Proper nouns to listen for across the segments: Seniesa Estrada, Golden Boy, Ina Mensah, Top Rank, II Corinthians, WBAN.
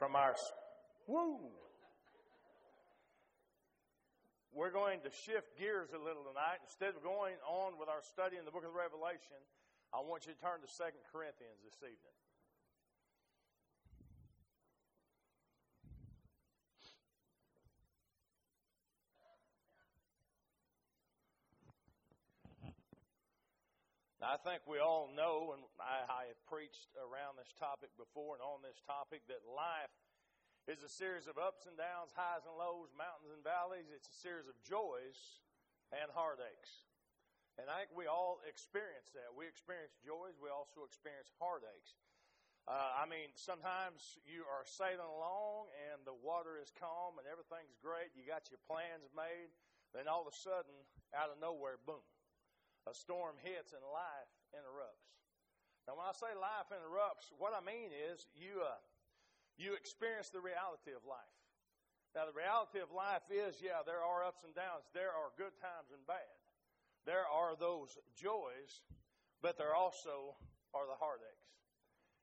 from our woo. We're going to shift gears a little tonight. Instead of going on with our study in the book of Revelation, I want you to turn to 2 Corinthians this evening. 2 Corinthians. Now, I think we all know, and I have preached around this topic before and on this topic, that life is a series of ups and downs, highs and lows, mountains and valleys. It's a series of joys and heartaches. And I think we all experience that. We experience joys. We also experience heartaches. Sometimes you are sailing along and the water is calm and everything's great. You got your plans made. Then all of a sudden, out of nowhere, boom. A storm hits and life interrupts. Now, when I say life interrupts, what I mean is you experience the reality of life. Now, the reality of life is, there are ups and downs. There are good times and bad. There are those joys, but there also are the heartaches.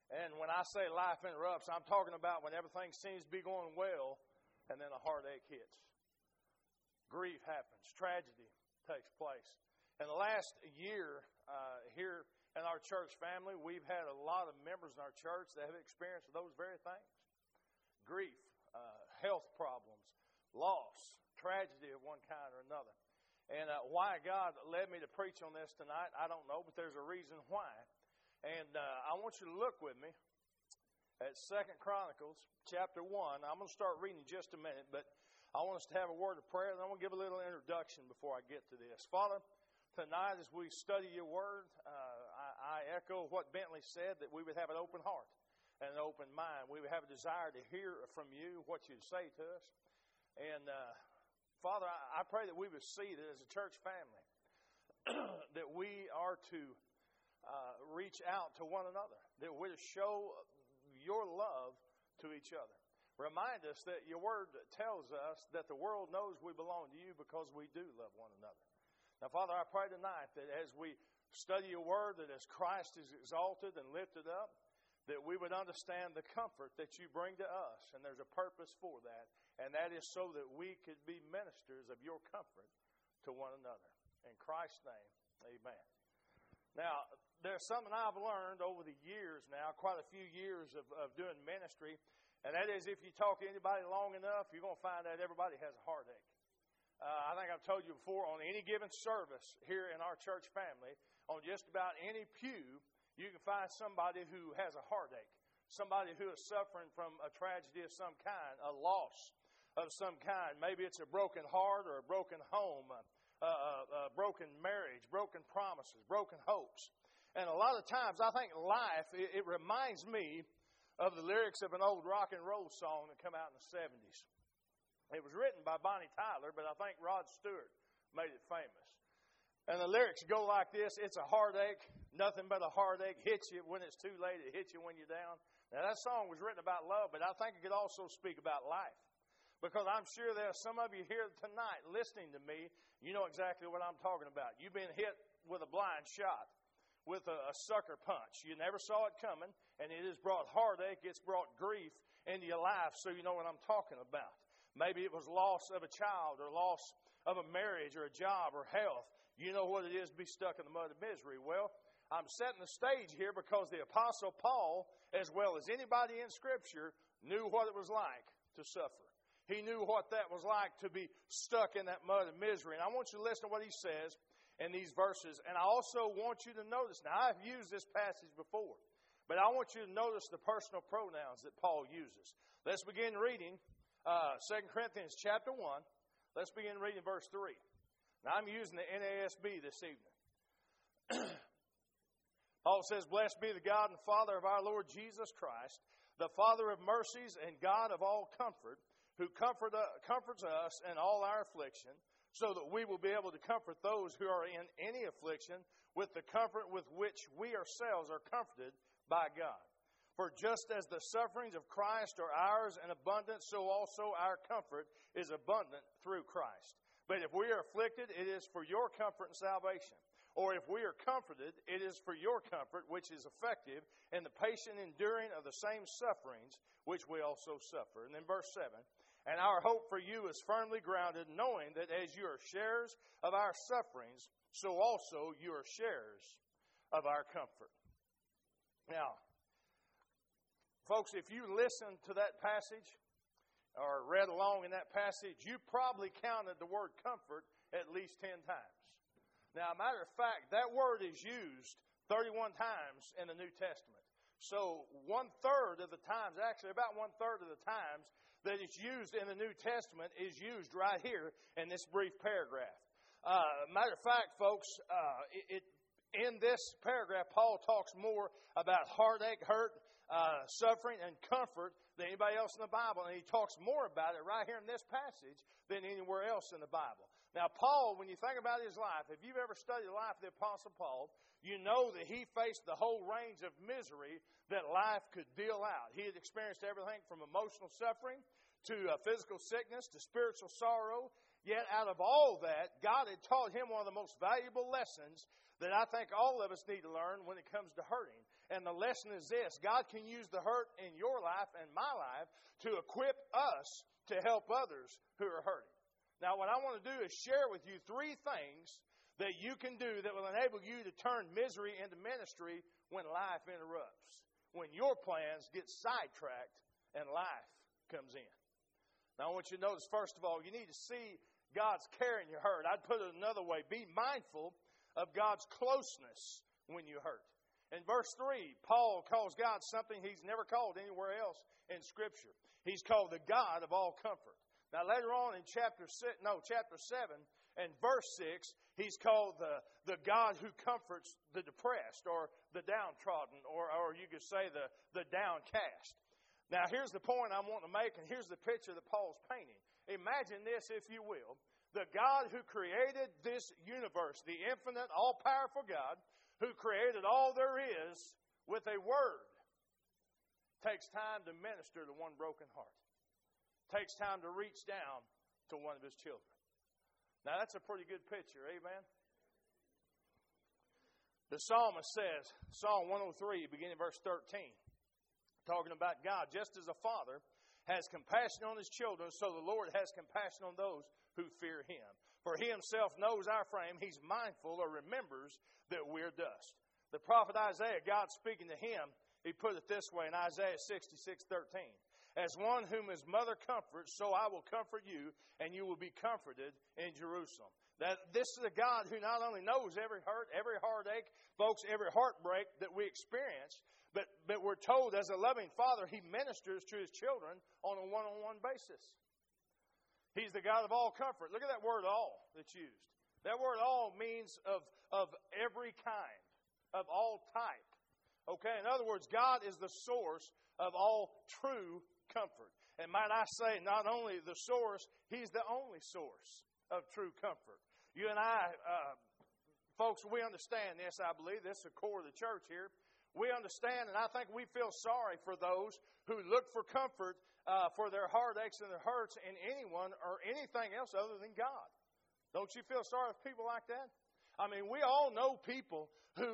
And when I say life interrupts, I'm talking about when everything seems to be going well, and then a heartache hits. Grief happens. Tragedy takes place. In the last year, here in our church family, we've had a lot of members in our church that have experienced those very things. Grief, health problems, loss, tragedy of one kind or another. And why God led me to preach on this tonight, I don't know, but there's a reason why. And I want you to look with me at 2 Chronicles chapter 1. I'm going to start reading in just a minute, but I want us to have a word of prayer, and I'm going to give a little introduction before I get to this. Father, tonight as we study your word, I echo what Bentley said, that we would have an open heart and an open mind. We would have a desire to hear from you what you'd say to us. And Father, I pray that we would see that as a church family, that we are to reach out to one another, that we're to show your love to each other. Remind us that your word tells us that the world knows we belong to you because we do love one another. Now, Father, I pray tonight that as we study your word, that as Christ is exalted and lifted up, that we would understand the comfort that you bring to us, and there's a purpose for that, and that is so that we could be ministers of your comfort to one another. In Christ's name, amen. Now, there's something I've learned over the years now, quite a few years of doing ministry, and that is if you talk to anybody long enough, you're going to find out everybody has a heartache. I think I've told you before, on any given service here in our church family, on just about any pew, you can find somebody who has a heartache, somebody who is suffering from a tragedy of some kind, a loss of some kind. Maybe it's a broken heart or a broken home, a broken marriage, broken promises, broken hopes. And a lot of times I think life, it reminds me of the lyrics of an old rock and roll song that come out in the 70s. It was written by Bonnie Tyler, but I think Rod Stewart made it famous. And the lyrics go like this: it's a heartache, nothing but a heartache, hits you when it's too late, it hits you when you're down. Now, that song was written about love, but I think it could also speak about life. Because I'm sure there are some of you here tonight listening to me, you know exactly what I'm talking about. You've been hit with a blind shot, with a sucker punch. You never saw it coming, and it has brought heartache, it's brought grief into your life, so you know what I'm talking about. Maybe it was loss of a child or loss of a marriage or a job or health. You know what it is to be stuck in the mud of misery. Well, I'm setting the stage here because the Apostle Paul, as well as anybody in Scripture, knew what it was like to suffer. He knew what that was like to be stuck in that mud of misery. And I want you to listen to what he says in these verses. And I also want you to notice, now I've used this passage before, but I want you to notice the personal pronouns that Paul uses. Let's begin reading 2 Corinthians chapter 1. Let's begin reading verse 3. Now, I'm using the NASB this evening. Paul says, "Blessed be the God and Father of our Lord Jesus Christ, the Father of mercies and God of all comfort, who comforts us in all our affliction, so that we will be able to comfort those who are in any affliction with the comfort with which we ourselves are comforted by God. For just as the sufferings of Christ are ours in abundance, so also our comfort is abundant through Christ. But if we are afflicted, it is for your comfort and salvation. or if we are comforted, it is for your comfort, which is effective, and the patient enduring of the same sufferings, which we also suffer. And then verse 7, and our hope for you is firmly grounded, knowing that as you are sharers of our sufferings, so also you are sharers of our comfort. Now, folks, if you listened to that passage or read along in that passage, you probably counted the word comfort at least 10 times. Now, a matter of fact, that word is used 31 times in the New Testament. So one-third of the times, actually about one-third of the times that it's used in the New Testament is used right here in this brief paragraph. Matter of fact, folks, in this paragraph, Paul talks more about heartache, hurt, suffering, and comfort than anybody else in the Bible. And he talks more about it right here in this passage than anywhere else in the Bible. Now, Paul, when you think about his life, if you've ever studied the life of the Apostle Paul, you know that he faced the whole range of misery that life could deal out. He had experienced everything from emotional suffering to physical sickness to spiritual sorrow. Yet out of all that, God had taught him one of the most valuable lessons that I think all of us need to learn when it comes to hurting. And the lesson is this: God can use the hurt in your life and my life to equip us to help others who are hurting. Now, what I want to do is share with you 3 things that you can do that will enable you to turn misery into ministry when life interrupts, when your plans get sidetracked and life comes in. Now, I want you to notice, first of all, you need to see God's care in your hurt. I'd put it another way. Be mindful of God's closeness when you hurt. In verse 3, Paul calls God something he's never called anywhere else in Scripture. He's called the God of all comfort. Now, later on in chapter 7 and verse 6, he's called the God who comforts the depressed or the downtrodden, or you could say the downcast. Now, here's the point I'm wanting to make, and here's the picture that Paul's painting. Imagine this, if you will. The God who created this universe, the infinite, all-powerful God, who created all there is with a word, takes time to minister to one broken heart. Takes time to reach down to one of his children. Now, that's a pretty good picture, amen? The psalmist says, Psalm 103, beginning verse 13, talking about God, just as a father has compassion on his children, so the Lord has compassion on those who fear him. For he himself knows our frame. He's mindful or remembers that we're dust. The prophet Isaiah, God speaking to him, he put it this way in Isaiah 66:13. As one whom his mother comforts, so I will comfort you, and you will be comforted in Jerusalem. That this is a God who not only knows every hurt, every heartache, folks, every heartbreak that we experience, but we're told as a loving father, he ministers to his children on a one-on-one basis. He's the God of all comfort. Look at that word all that's used. That word all means of every kind, of all type. Okay, in other words, God is the source of all true comfort. And might I say, not only the source, he's the only source of true comfort. You and I, folks, we understand this, I believe. This is the core of the church here. We understand, and I think we feel sorry for those who look for comfort for their heartaches and their hurts in anyone or anything else other than God. Don't you feel sorry for people like that? I mean, we all know people who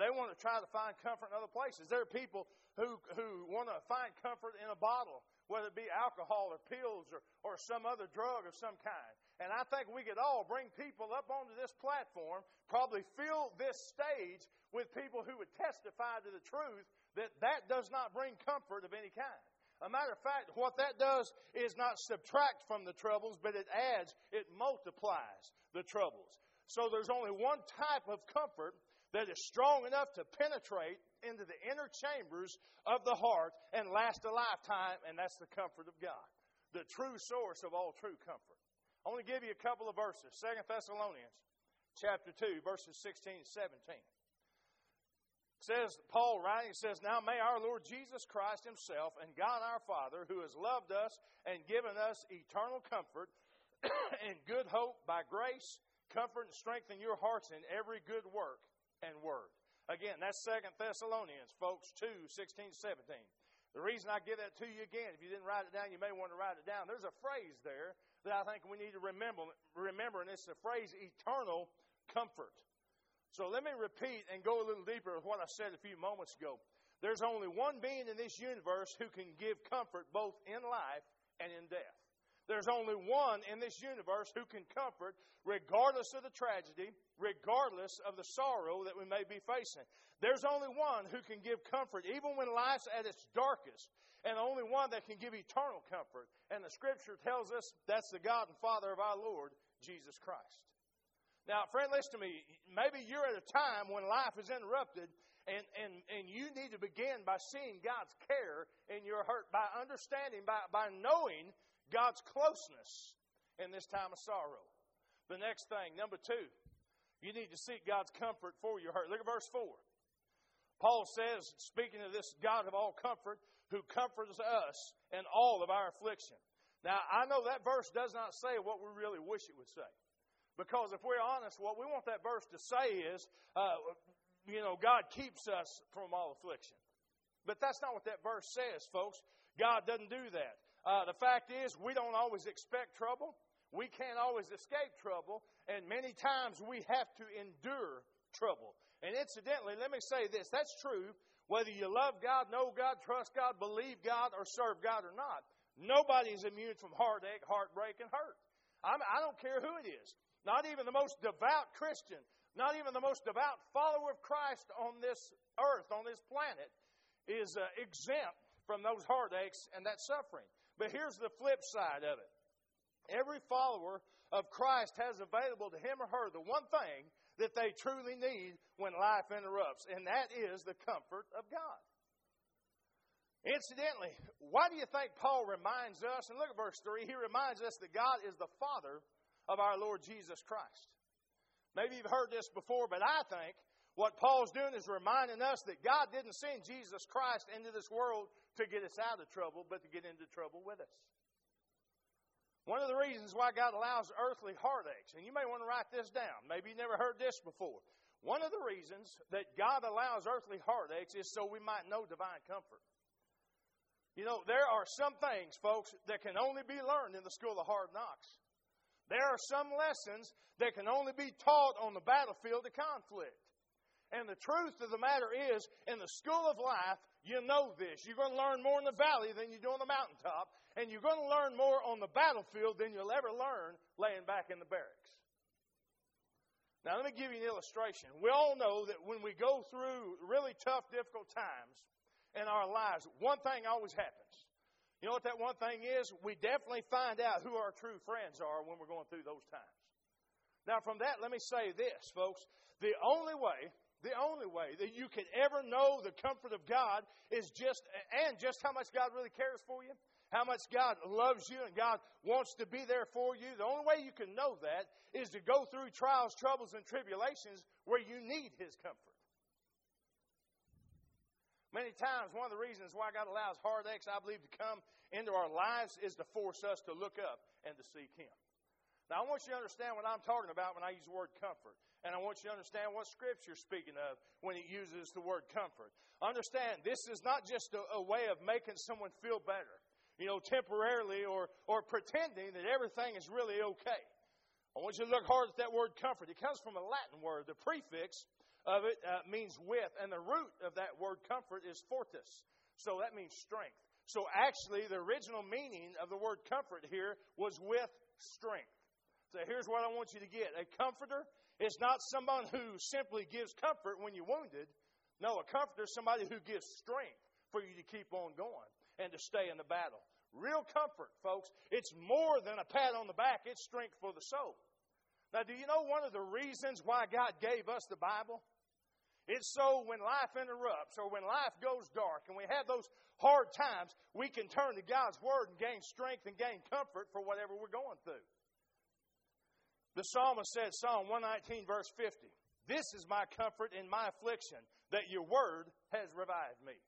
they want to try to find comfort in other places. There are people who want to find comfort in a bottle, whether it be alcohol or pills or some other drug of some kind. And I think we could all bring people up onto this platform, probably fill this stage with people who would testify to the truth that does not bring comfort of any kind. A matter of fact, what that does is not subtract from the troubles, but it adds, it multiplies the troubles. So there's only one type of comfort that is strong enough to penetrate into the inner chambers of the heart and last a lifetime, and that's the comfort of God, the true source of all true comfort. I want to give you a couple of verses. 2 Thessalonians chapter 2, verses 16 and 17. It says, Paul writing, says, now may our Lord Jesus Christ himself and God our Father, who has loved us and given us eternal comfort and good hope by grace, comfort and strengthen your hearts in every good work and word. Again, that's 2 Thessalonians, folks, 2, 16, 17. The reason I give that to you again, if you didn't write it down, you may want to write it down. There's a phrase there that I think we need to remember, and it's the phrase eternal comfort. So let me repeat and go a little deeper with what I said a few moments ago. There's only one being in this universe who can give comfort both in life and in death. There's only one in this universe who can comfort regardless of the tragedy, regardless of the sorrow that we may be facing. There's only one who can give comfort even when life's at its darkest, and only one that can give eternal comfort. And the Scripture tells us that's the God and Father of our Lord, Jesus Christ. Now, friend, listen to me. Maybe you're at a time when life is interrupted, and you need to begin by seeing God's care in your hurt, by understanding, by knowing God's closeness in this time of sorrow. The next thing, number two, you need to seek God's comfort for your hurt. Look at verse 4. Paul says, speaking of this God of all comfort, who comforts us in all of our affliction. Now, I know that verse does not say what we really wish it would say. Because if we're honest, what we want that verse to say is, God keeps us from all affliction. But that's not what that verse says, folks. God doesn't do that. The fact is, we don't always expect trouble. We can't always escape trouble. And many times we have to endure trouble. And incidentally, let me say this. That's true whether you love God, know God, trust God, believe God, or serve God or not. Nobody is immune from heartache, heartbreak, and hurt. I don't care who it is. Not even the most devout Christian, not even the most devout follower of Christ on this earth, on this planet, is exempt from those heartaches and that suffering. But here's the flip side of it. Every follower of Christ has available to him or her the one thing that they truly need when life interrupts, and that is the comfort of God. Incidentally, why do you think Paul reminds us, and look at verse 3, he reminds us that God is the Father of our Lord Jesus Christ. Maybe you've heard this before, but I think what Paul's doing is reminding us that God didn't send Jesus Christ into this world to get us out of trouble, but to get into trouble with us. One of the reasons why God allows earthly heartaches, and you may want to write this down. Maybe you never heard this before. One of the reasons that God allows earthly heartaches is so we might know divine comfort. You know, there are some things, folks, that can only be learned in the school of hard knocks. There are some lessons that can only be taught on the battlefield of conflict. And the truth of the matter is, in the school of life, you know this. You're going to learn more in the valley than you do on the mountaintop. And you're going to learn more on the battlefield than you'll ever learn laying back in the barracks. Now, let me give you an illustration. We all know that when we go through really tough, difficult times in our lives, one thing always happens. You know what that one thing is? We definitely find out who our true friends are when we're going through those times. Now, from that, let me say this, folks. The only way that you could ever know the comfort of God is just how much God really cares for you, how much God loves you and God wants to be there for you. The only way you can know that is to go through trials, troubles, and tribulations where you need His comfort. Many times, one of the reasons why God allows heartaches, I believe, to come into our lives is to force us to look up and to seek Him. Now, I want you to understand what I'm talking about when I use the word comfort. And I want you to understand what Scripture's speaking of when it uses the word comfort. Understand, this is not just a way of making someone feel better, temporarily or pretending that everything is really okay. I want you to look hard at that word comfort. It comes from a Latin word. The prefix of it means with, and the root of that word comfort is fortis. So that means strength. So actually, the original meaning of the word comfort here was with strength. So here's what I want you to get. A comforter is not someone who simply gives comfort when you're wounded. No, a comforter is somebody who gives strength for you to keep on going and to stay in the battle. Real comfort, folks, it's more than a pat on the back. It's strength for the soul. Now, do you know one of the reasons why God gave us the Bible? It's so when life interrupts or when life goes dark and we have those hard times, we can turn to God's Word and gain strength and gain comfort for whatever we're going through. The psalmist said, Psalm 119, verse 50, "This is my comfort in my affliction, that your Word has revived me."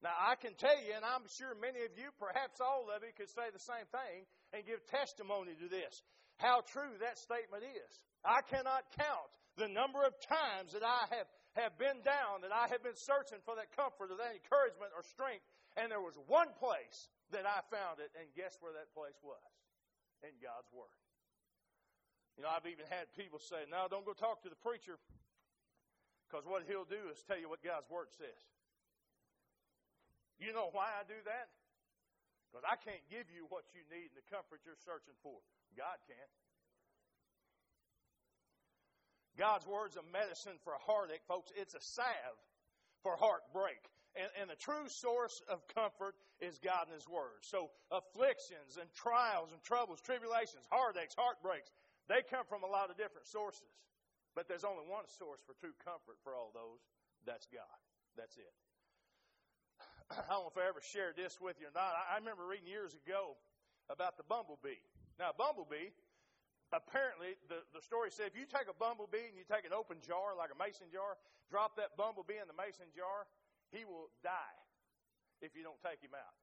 Now, I can tell you, and I'm sure many of you, perhaps all of you, could say the same thing and give testimony to this, how true that statement is. I cannot count the number of times that I have been down, that I have been searching for that comfort or that encouragement or strength, and there was one place that I found it, and guess where that place was? In God's Word. I've even had people say, "No, don't go talk to the preacher. Because what he'll do is tell you what God's Word says. You know why I do that? Because I can't give you what you need and the comfort you're searching for. God can. God's Word's a medicine for heartache, folks. It's a salve for heartbreak. And the true source of comfort is God and His Word. So afflictions and trials and troubles, tribulations, heartaches, heartbreaks, they come from a lot of different sources. But there's only one source for true comfort for all those. That's God. That's it. I don't know if I ever shared this with you or not. I remember reading years ago about the bumblebee. Now, a bumblebee, apparently, the story said, if you take a bumblebee and you take an open jar, like a mason jar, drop that bumblebee in the mason jar, he will die if you don't take him out.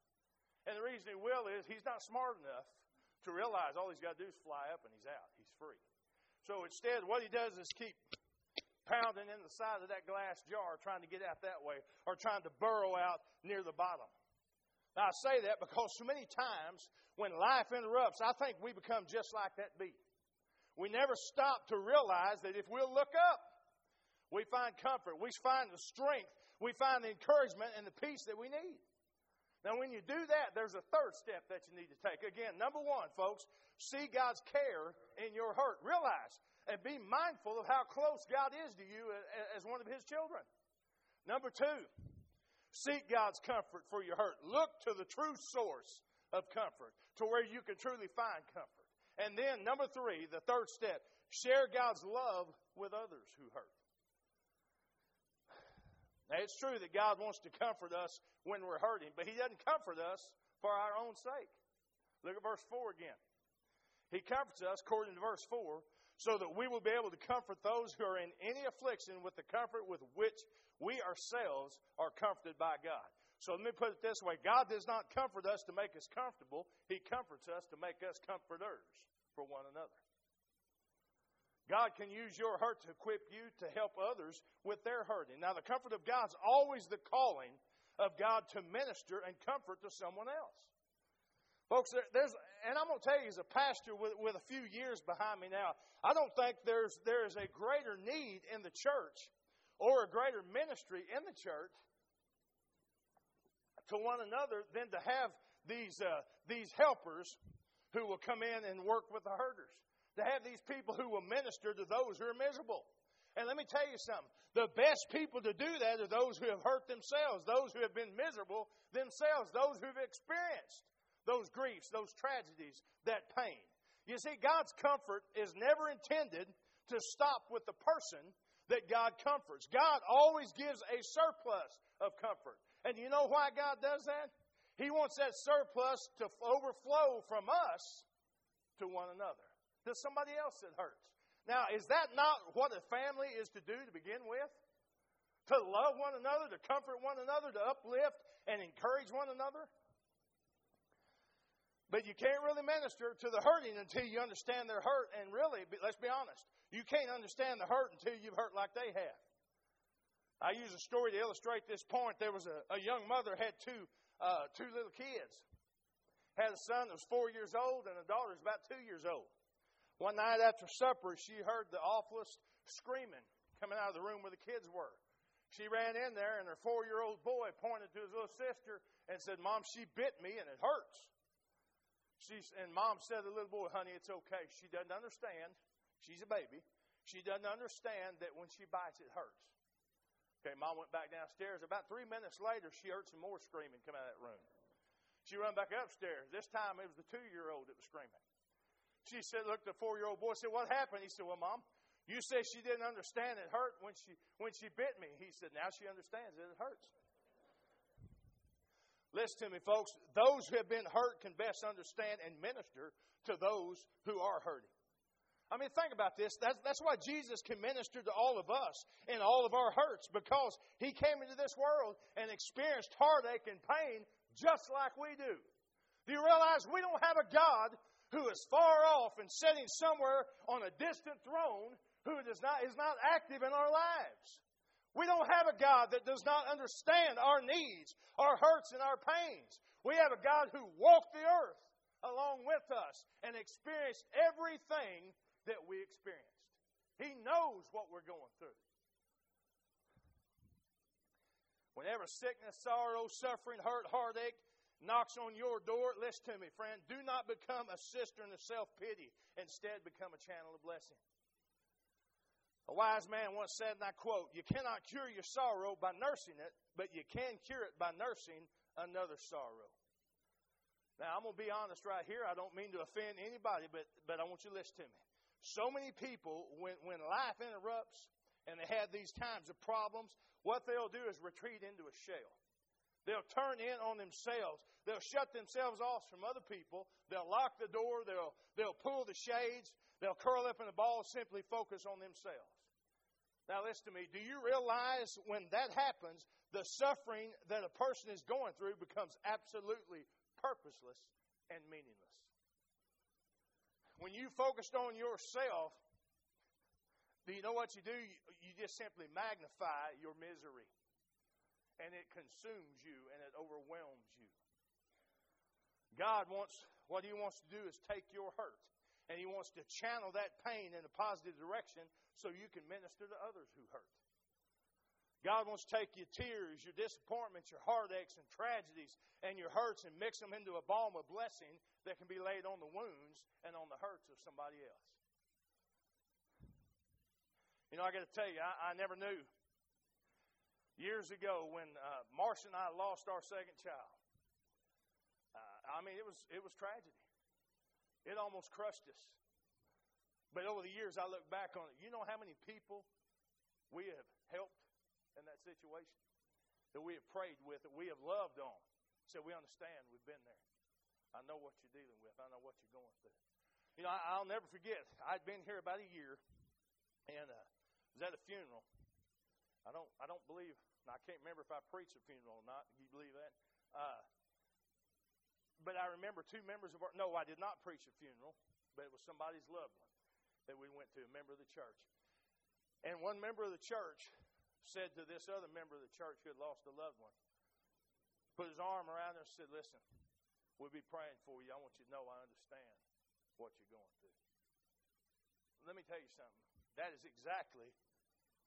And the reason he will is he's not smart enough to realize all he's got to do is fly up and he's out. He's free. So instead, what he does is keep pounding in the side of that glass jar, trying to get out that way, or trying to burrow out near the bottom. Now, I say that because so many times when life interrupts, I think we become just like that bee. We never stop to realize that if we'll look up, we find comfort, we find the strength, we find the encouragement and the peace that we need. Now, when you do that, there's a third step that you need to take. Again, number one, folks, see God's care in your hurt. Realize and be mindful of how close God is to you as one of His children. Number two, seek God's comfort for your hurt. Look to the true source of comfort, to where you can truly find comfort. And then, number three, the third step, share God's love with others who hurt. Now, it's true that God wants to comfort us when we're hurting, but He doesn't comfort us for our own sake. Look at verse 4 again. He comforts us, according to verse 4, so that we will be able to comfort those who are in any affliction with the comfort with which we ourselves are comforted by God. So let me put it this way. God does not comfort us to make us comfortable. He comforts us to make us comforters for one another. God can use your hurt to equip you to help others with their hurting. Now, the comfort of God's always the calling of God to minister and comfort to someone else. Folks, and I'm going to tell you, as a pastor with a few years behind me now, I don't think there is a greater need in the church or a greater ministry in the church to one another than to have these helpers who will come in and work with the hurters. To have these people who will minister to those who are miserable. And let me tell you something. The best people to do that are those who have hurt themselves, those who have been miserable themselves, those who have experienced those griefs, those tragedies, that pain. You see, God's comfort is never intended to stop with the person that God comforts. God always gives a surplus of comfort. And you know why God does that? He wants that surplus to overflow from us to one another. To somebody else that hurts. Now, is that not what a family is to do to begin with? To love one another, to comfort one another, to uplift and encourage one another? But you can't really minister to the hurting until you understand their hurt. And really, let's be honest, you can't understand the hurt until you've hurt like they have. I use a story to illustrate this point. There was a young mother had two little kids. Had a son that was 4 years old and a daughter that was about 2 years old. One night after supper, she heard the awfulest screaming coming out of the room where the kids were. She ran in there, and her 4-year-old boy pointed to his little sister and said, "Mom, she bit me, and it hurts." And Mom said to the little boy, "Honey, it's okay. She doesn't understand. She's a baby. She doesn't understand that when she bites, it hurts." Okay, Mom went back downstairs. About 3 minutes later, she heard some more screaming come out of that room. She ran back upstairs. This time, it was the 2-year-old that was screaming. She said, looked the 4-year-old boy, said, "What happened?" He said, "Well, Mom, you said she didn't understand it hurt when she bit me." He said, "Now she understands it hurts." Listen to me, folks. Those who have been hurt can best understand and minister to those who are hurting. I mean, think about this. That's why Jesus can minister to all of us in all of our hurts, because He came into this world and experienced heartache and pain just like we do. Do you realize we don't have a God who is far off and sitting somewhere on a distant throne, who is not active in our lives? We don't have a God that does not understand our needs, our hurts, and our pains. We have a God who walked the earth along with us and experienced everything that we experienced. He knows what we're going through. Whenever sickness, sorrow, suffering, hurt, heartache knocks on your door, listen to me, friend. Do not become a cistern of self-pity. Instead, become a channel of blessing. A wise man once said, and I quote, "You cannot cure your sorrow by nursing it, but you can cure it by nursing another sorrow." Now, I'm going to be honest right here. I don't mean to offend anybody, but I want you to listen to me. So many people, when life interrupts and they have these times of problems, what they'll do is retreat into a shell. They'll turn in on themselves. They'll shut themselves off from other people. They'll lock the door. They'll pull the shades. They'll curl up in a ball and simply focus on themselves. Now listen to me. Do you realize when that happens, the suffering that a person is going through becomes absolutely purposeless and meaningless? When you focused on yourself, do you know what you do? You just simply magnify your misery. And it consumes you and it overwhelms you. God wants, what He wants to do is take your hurt. And He wants to channel that pain in a positive direction so you can minister to others who hurt. God wants to take your tears, your disappointments, your heartaches and tragedies and your hurts and mix them into a balm of blessing that can be laid on the wounds and on the hurts of somebody else. You know, I got to tell you, I never knew. Years ago, when Marsh and I lost our second child, it was tragedy. It almost crushed us. But over the years, I look back on it. You know how many people we have helped in that situation, that we have prayed with, that we have loved on, said, "We understand. We've been there. I know what you're dealing with. I know what you're going through." You know, I'll never forget. I'd been here about a year, and was at a funeral. I don't believe, and I can't remember if I preached a funeral or not. Do you believe that? But I remember two members of our, no, I did not preach a funeral, but it was somebody's loved one that we went to, a member of the church. And one member of the church said to this other member of the church who had lost a loved one, put his arm around her and said, "Listen, we'll be praying for you. I want you to know I understand what you're going through." Let me tell you something. That is exactly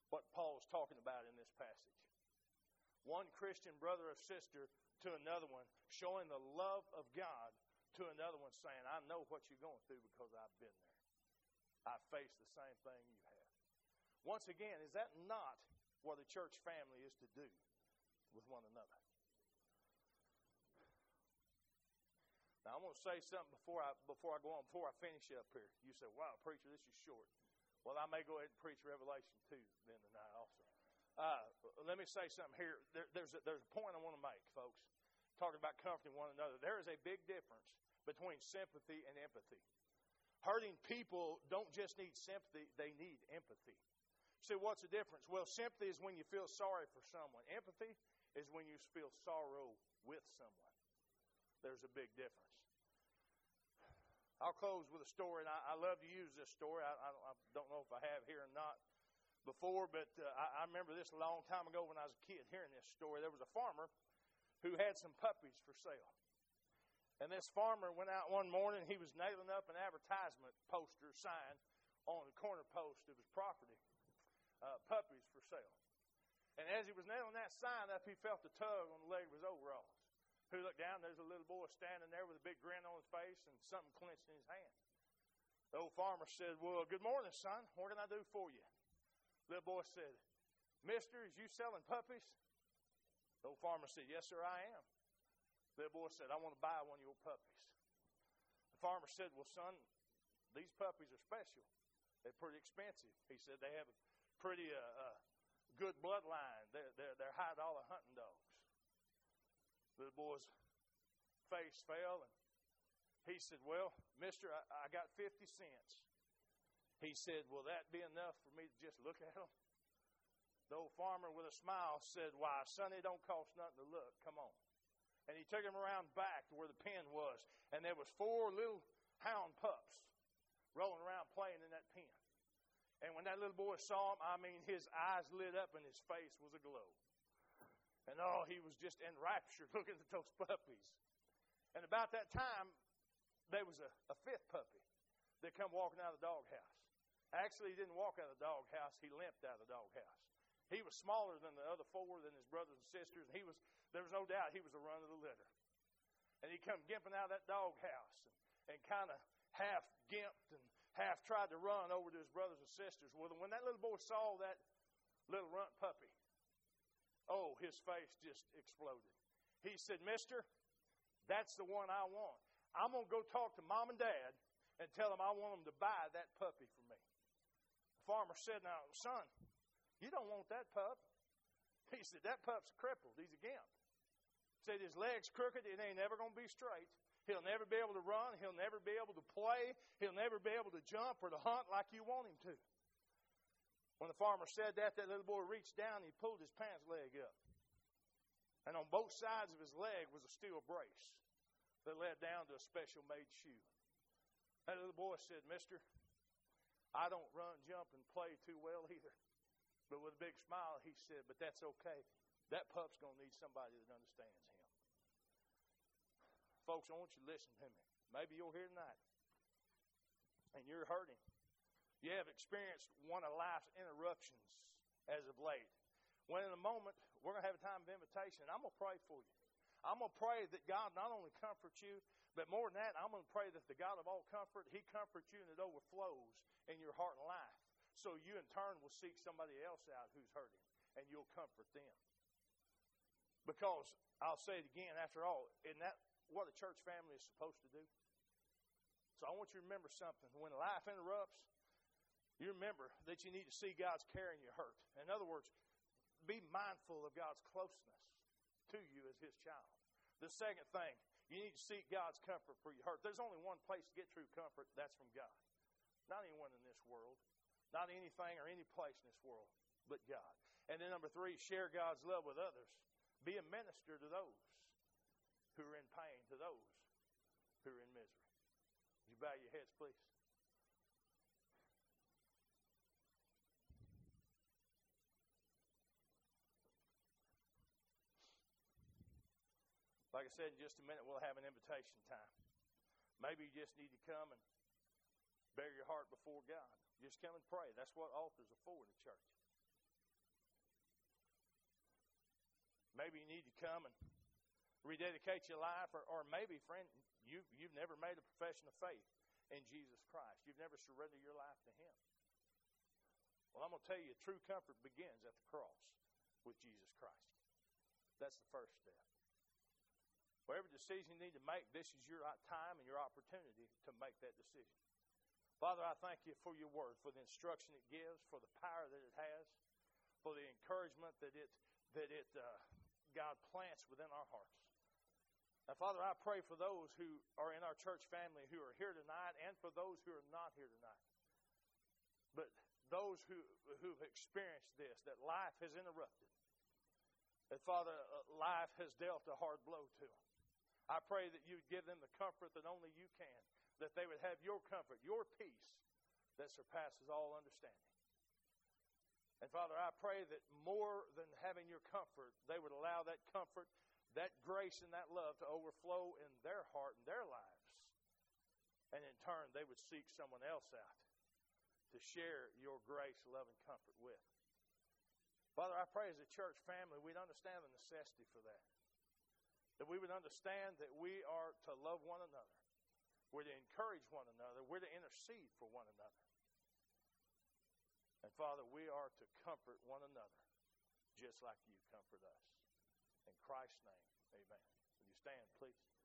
what Paul's talking about in this passage. One Christian brother or sister to another one, showing the love of God to another one, saying, "I know what you're going through because I've been there. I faced the same thing you have." Once again, is that not what a church family is to do with one another? Now, I'm going to say something before I go on, before I finish up here. You say, "Wow, preacher, this is short." Well, I may go ahead and preach Revelation 2 then tonight also. Let me say something here. There's a point I want to make, folks. Talking about comforting one another. There is a big difference between sympathy and empathy. Hurting people don't just need sympathy, they need empathy. See, what's the difference? Well, sympathy is when you feel sorry for someone. Empathy is when you feel sorrow with someone. There's a big difference. I'll close with a story, and I love to use this story. I don't know if I have here or not before, but I remember this a long time ago when I was a kid hearing this story. There was a farmer who had some puppies for sale. And this farmer went out one morning. He was nailing up an advertisement poster sign on the corner post of his property, "Puppies for sale." And as he was nailing that sign up, he felt a tug on the leg of his overalls. He looked down, there's a little boy standing there with a big grin on his face and something clenched in his hand. The old farmer said, "Well, good morning, son. What can I do for you?" The little boy said, "Mister, is you selling puppies?" The old farmer said, "Yes, sir, I am." The little boy said, "I want to buy one of your puppies." The farmer said, "Well, son, these puppies are special. They're pretty expensive." He said, "They have a pretty good bloodline. They're high-dollar hunting dogs." The boy's face fell, and he said, "Well, mister, I got 50 cents. He said, "Will that be enough for me to just look at them?" The old farmer, with a smile, said, "Why, son, it don't cost nothing to look. Come on." And he took him around back to where the pen was, and there was four little hound pups rolling around playing in that pen. And when that little boy saw him, I mean, his eyes lit up and his face was aglow. And oh, he was just enraptured looking at those puppies. And about that time, there was a fifth puppy that come walking out of the doghouse. Actually, he didn't walk out of the doghouse. He limped out of the doghouse. He was smaller than the other four, than his brothers and sisters. And there was no doubt he was the run of the litter. And he come gimping out of that doghouse and kind of half gimped and half tried to run over to his brothers and sisters. Well, when that little boy saw that little runt puppy, oh, his face just exploded. He said, "Mister, that's the one I want. I'm going to go talk to Mom and Dad and tell them I want them to buy that puppy for me." The farmer said, "Now, son, you don't want that pup." He said, "That pup's crippled. He's a gimp." He said, "His leg's crooked. It ain't never going to be straight. He'll never be able to run. He'll never be able to play. He'll never be able to jump or to hunt like you want him to." When the farmer said that, that little boy reached down and he pulled his pants leg up. And on both sides of his leg was a steel brace that led down to a special made shoe. That little boy said, "Mister, I don't run, jump, and play too well either." But with a big smile, he said, "But that's okay. That pup's going to need somebody that understands him." Folks, I want you to listen to me. Maybe you're here tonight, and you're hurting. You have experienced one of life's interruptions as of late. When in a moment, we're going to have a time of invitation, and I'm going to pray for you. I'm going to pray that God not only comforts you, but more than that, I'm going to pray that the God of all comfort, He comforts you and it overflows in your heart and life. So you in turn will seek somebody else out who's hurting and you'll comfort them. Because, I'll say it again, after all, isn't that what a church family is supposed to do? So I want you to remember something. When life interrupts, you remember that you need to see God's care in your hurt. In other words, be mindful of God's closeness to you as His child. The second thing, you need to seek God's comfort for your hurt. There's only one place to get true comfort. That's from God. Not anyone in this world. Not anything or any place in this world, but God. And then number three, share God's love with others. Be a minister to those who are in pain, to those who are in misery. Would you bow your heads, please? Like I said, in just a minute, we'll have an invitation time. Maybe you just need to come and bear your heart before God. Just come and pray. That's what altars are for in the church. Maybe you need to come and rededicate your life, or maybe, friend, you've never made a profession of faith in Jesus Christ. You've never surrendered your life to Him. Well, I'm going to tell you, true comfort begins at the cross with Jesus Christ. That's the first step. Whatever decision you need to make, this is your time and your opportunity to make that decision. Father, I thank You for Your Word, for the instruction it gives, for the power that it has, for the encouragement that it God plants within our hearts. Now, Father, I pray for those who are in our church family who are here tonight, and for those who are not here tonight. But those who've experienced this, that life has interrupted, that Father, life has dealt a hard blow to them. I pray that You'd give them the comfort that only You can, that they would have Your comfort, Your peace that surpasses all understanding. And Father, I pray that more than having Your comfort, they would allow that comfort, that grace, and that love to overflow in their heart and their lives. And in turn, they would seek someone else out to share Your grace, love, and comfort with. Father, I pray as a church family, we'd understand the necessity for that. That we would understand that we are to love one another. We're to encourage one another. We're to intercede for one another. And Father, we are to comfort one another just like You comfort us. In Christ's name, amen. Will you stand, please?